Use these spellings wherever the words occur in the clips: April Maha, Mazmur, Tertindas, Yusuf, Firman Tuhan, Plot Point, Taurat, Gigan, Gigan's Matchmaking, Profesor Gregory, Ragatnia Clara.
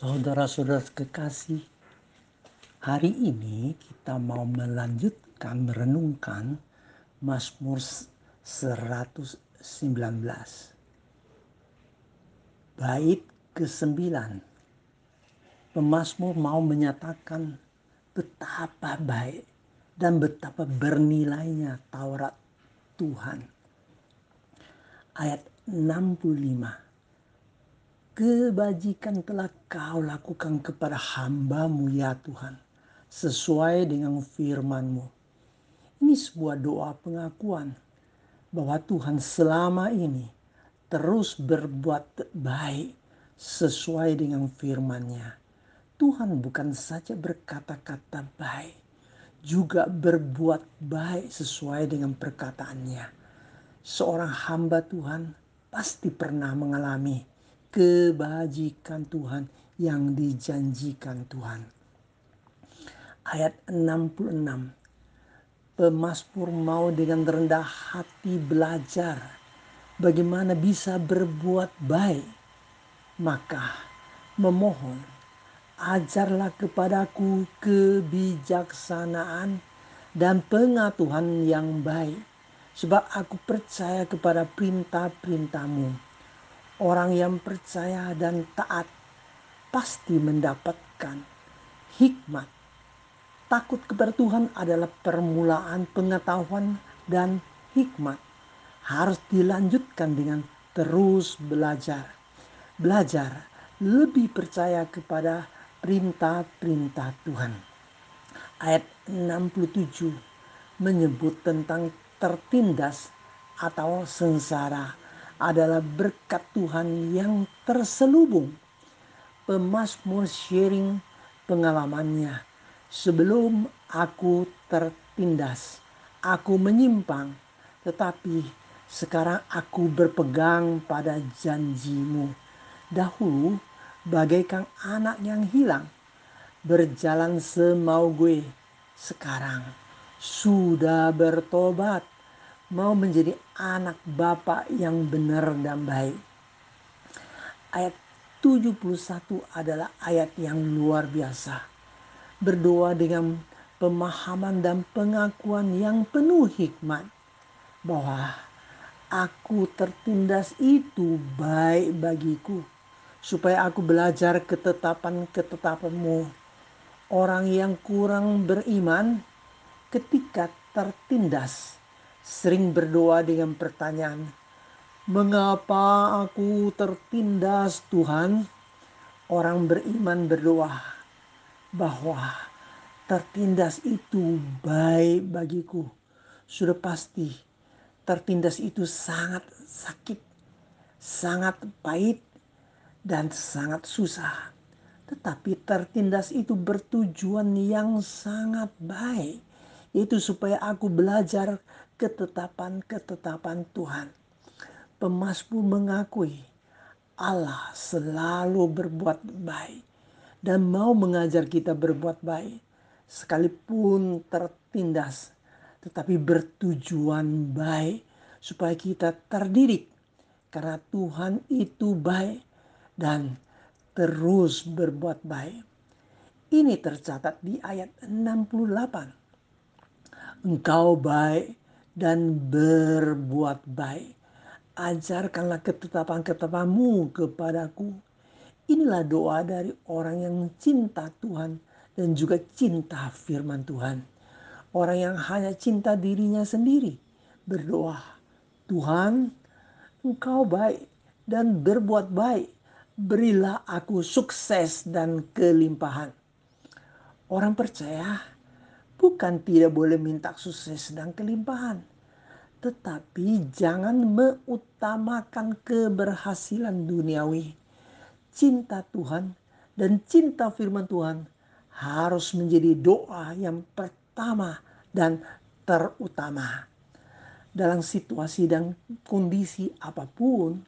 Saudara-saudara kekasih, hari ini kita mau melanjutkan merenungkan Mazmur 119. Bait ke-9. Pemazmur mau menyatakan betapa baik dan betapa bernilainya Taurat Tuhan. Ayat 65. Kebajikan telah kau lakukan kepada hambamu ya Tuhan, sesuai dengan firman-Mu. Ini sebuah doa pengakuan bahwa Tuhan selama ini terus berbuat baik sesuai dengan firman-Nya. Tuhan bukan saja berkata-kata baik, juga berbuat baik sesuai dengan perkataannya. Seorang hamba Tuhan pasti pernah mengalami kebajikan Tuhan yang dijanjikan Tuhan. Ayat 66. Pemazmur mau dengan rendah hati belajar bagaimana bisa berbuat baik. Maka memohon, ajarlah kepadaku kebijaksanaan dan pengetahuan yang baik, sebab aku percaya kepada perintah-perintah-Mu. Orang yang percaya dan taat pasti mendapatkan hikmat. Takut kepada Tuhan adalah permulaan pengetahuan dan hikmat. Harus dilanjutkan dengan terus belajar. Belajar lebih percaya kepada perintah-perintah Tuhan. Ayat 67 menyebut tentang tertindas atau sengsara adalah berkat Tuhan yang terselubung. Pemazmur sharing pengalamannya. Sebelum aku tertindas, aku menyimpang, tetapi sekarang aku berpegang pada janji-Mu. Dahulu bagaikan anak yang hilang, berjalan semau gue. Sekarang sudah bertobat, mau menjadi anak Bapa yang benar dan baik. Ayat 71 adalah ayat yang luar biasa. Berdoa dengan pemahaman dan pengakuan yang penuh hikmat. Bahwa aku tertindas itu baik bagiku, supaya aku belajar ketetapan-ketetapan-Mu. Orang yang kurang beriman ketika tertindas sering berdoa dengan pertanyaan, mengapa aku tertindas Tuhan? Orang beriman berdoa bahwa tertindas itu baik bagiku. Sudah pasti tertindas itu sangat sakit, sangat pahit, dan sangat susah. Tetapi tertindas itu bertujuan yang sangat baik, yaitu supaya aku belajar ketetapan-ketetapan Tuhan. Pemazmur mengakui Allah selalu berbuat baik dan mau mengajar kita berbuat baik sekalipun tertindas, tetapi bertujuan baik supaya kita terdidik karena Tuhan itu baik dan terus berbuat baik. Ini tercatat di ayat 68. Engkau baik dan berbuat baik. Ajarkanlah ketetapan-ketetapan-Mu kepadaku. Inilah doa dari orang yang cinta Tuhan dan juga cinta firman Tuhan. Orang yang hanya cinta dirinya sendiri berdoa, Tuhan, Engkau baik dan berbuat baik. Berilah aku sukses dan kelimpahan. Orang percaya bukan tidak boleh minta sukses dan kelimpahan, tetapi jangan mengutamakan keberhasilan duniawi. Cinta Tuhan dan cinta firman Tuhan harus menjadi doa yang pertama dan terutama. Dalam situasi dan kondisi apapun,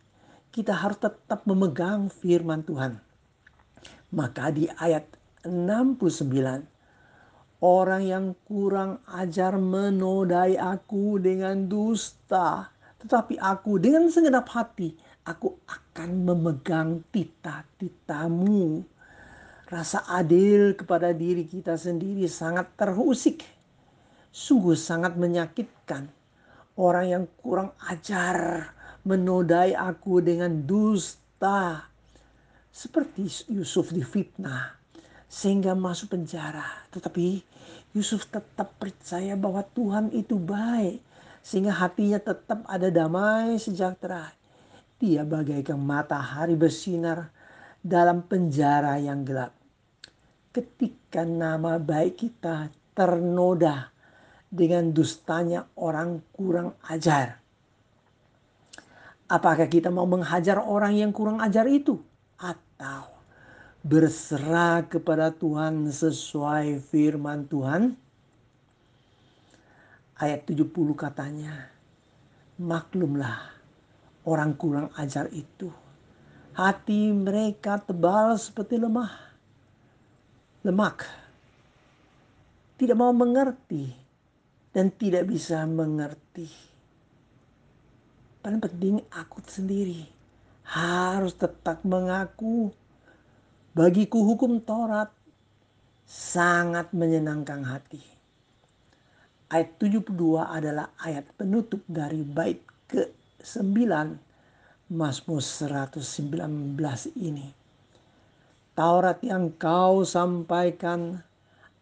kita harus tetap memegang firman Tuhan. Maka di ayat 69, orang yang kurang ajar menodai aku dengan dusta, tetapi aku dengan segenap hati, aku akan memegang titah-titah-Mu. Rasa adil kepada diri kita sendiri sangat terusik. Sungguh sangat menyakitkan. Orang yang kurang ajar menodai aku dengan dusta. Seperti Yusuf difitnah sehingga masuk penjara. Tetapi Yusuf tetap percaya bahwa Tuhan itu baik, sehingga hatinya tetap ada damai sejahtera. Dia bagaikan matahari bersinar dalam penjara yang gelap. Ketika nama baik kita ternoda dengan dustanya orang kurang ajar, apakah kita mau menghajar orang yang kurang ajar itu? Atau berserah kepada Tuhan sesuai firman Tuhan? Ayat 70 katanya, maklumlah orang kurang ajar itu. Hati mereka tebal seperti lemak. Tidak mau mengerti dan tidak bisa mengerti. Paling penting aku sendiri harus tetap mengaku, bagiku hukum Taurat sangat menyenangkan hati. Ayat 72 adalah ayat penutup dari bait ke-9 Mazmur 119 ini. Taurat yang kau sampaikan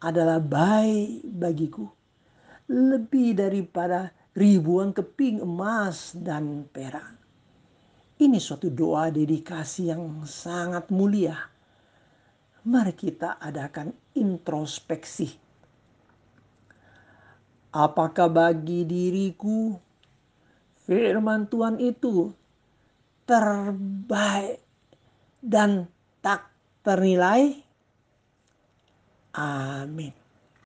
adalah baik bagiku, lebih daripada ribuan keping emas dan perak. Ini suatu doa dedikasi yang sangat mulia. Mari kita adakan introspeksi. Apakah bagi diriku firman Tuhan itu terbaik dan tak ternilai? Amin.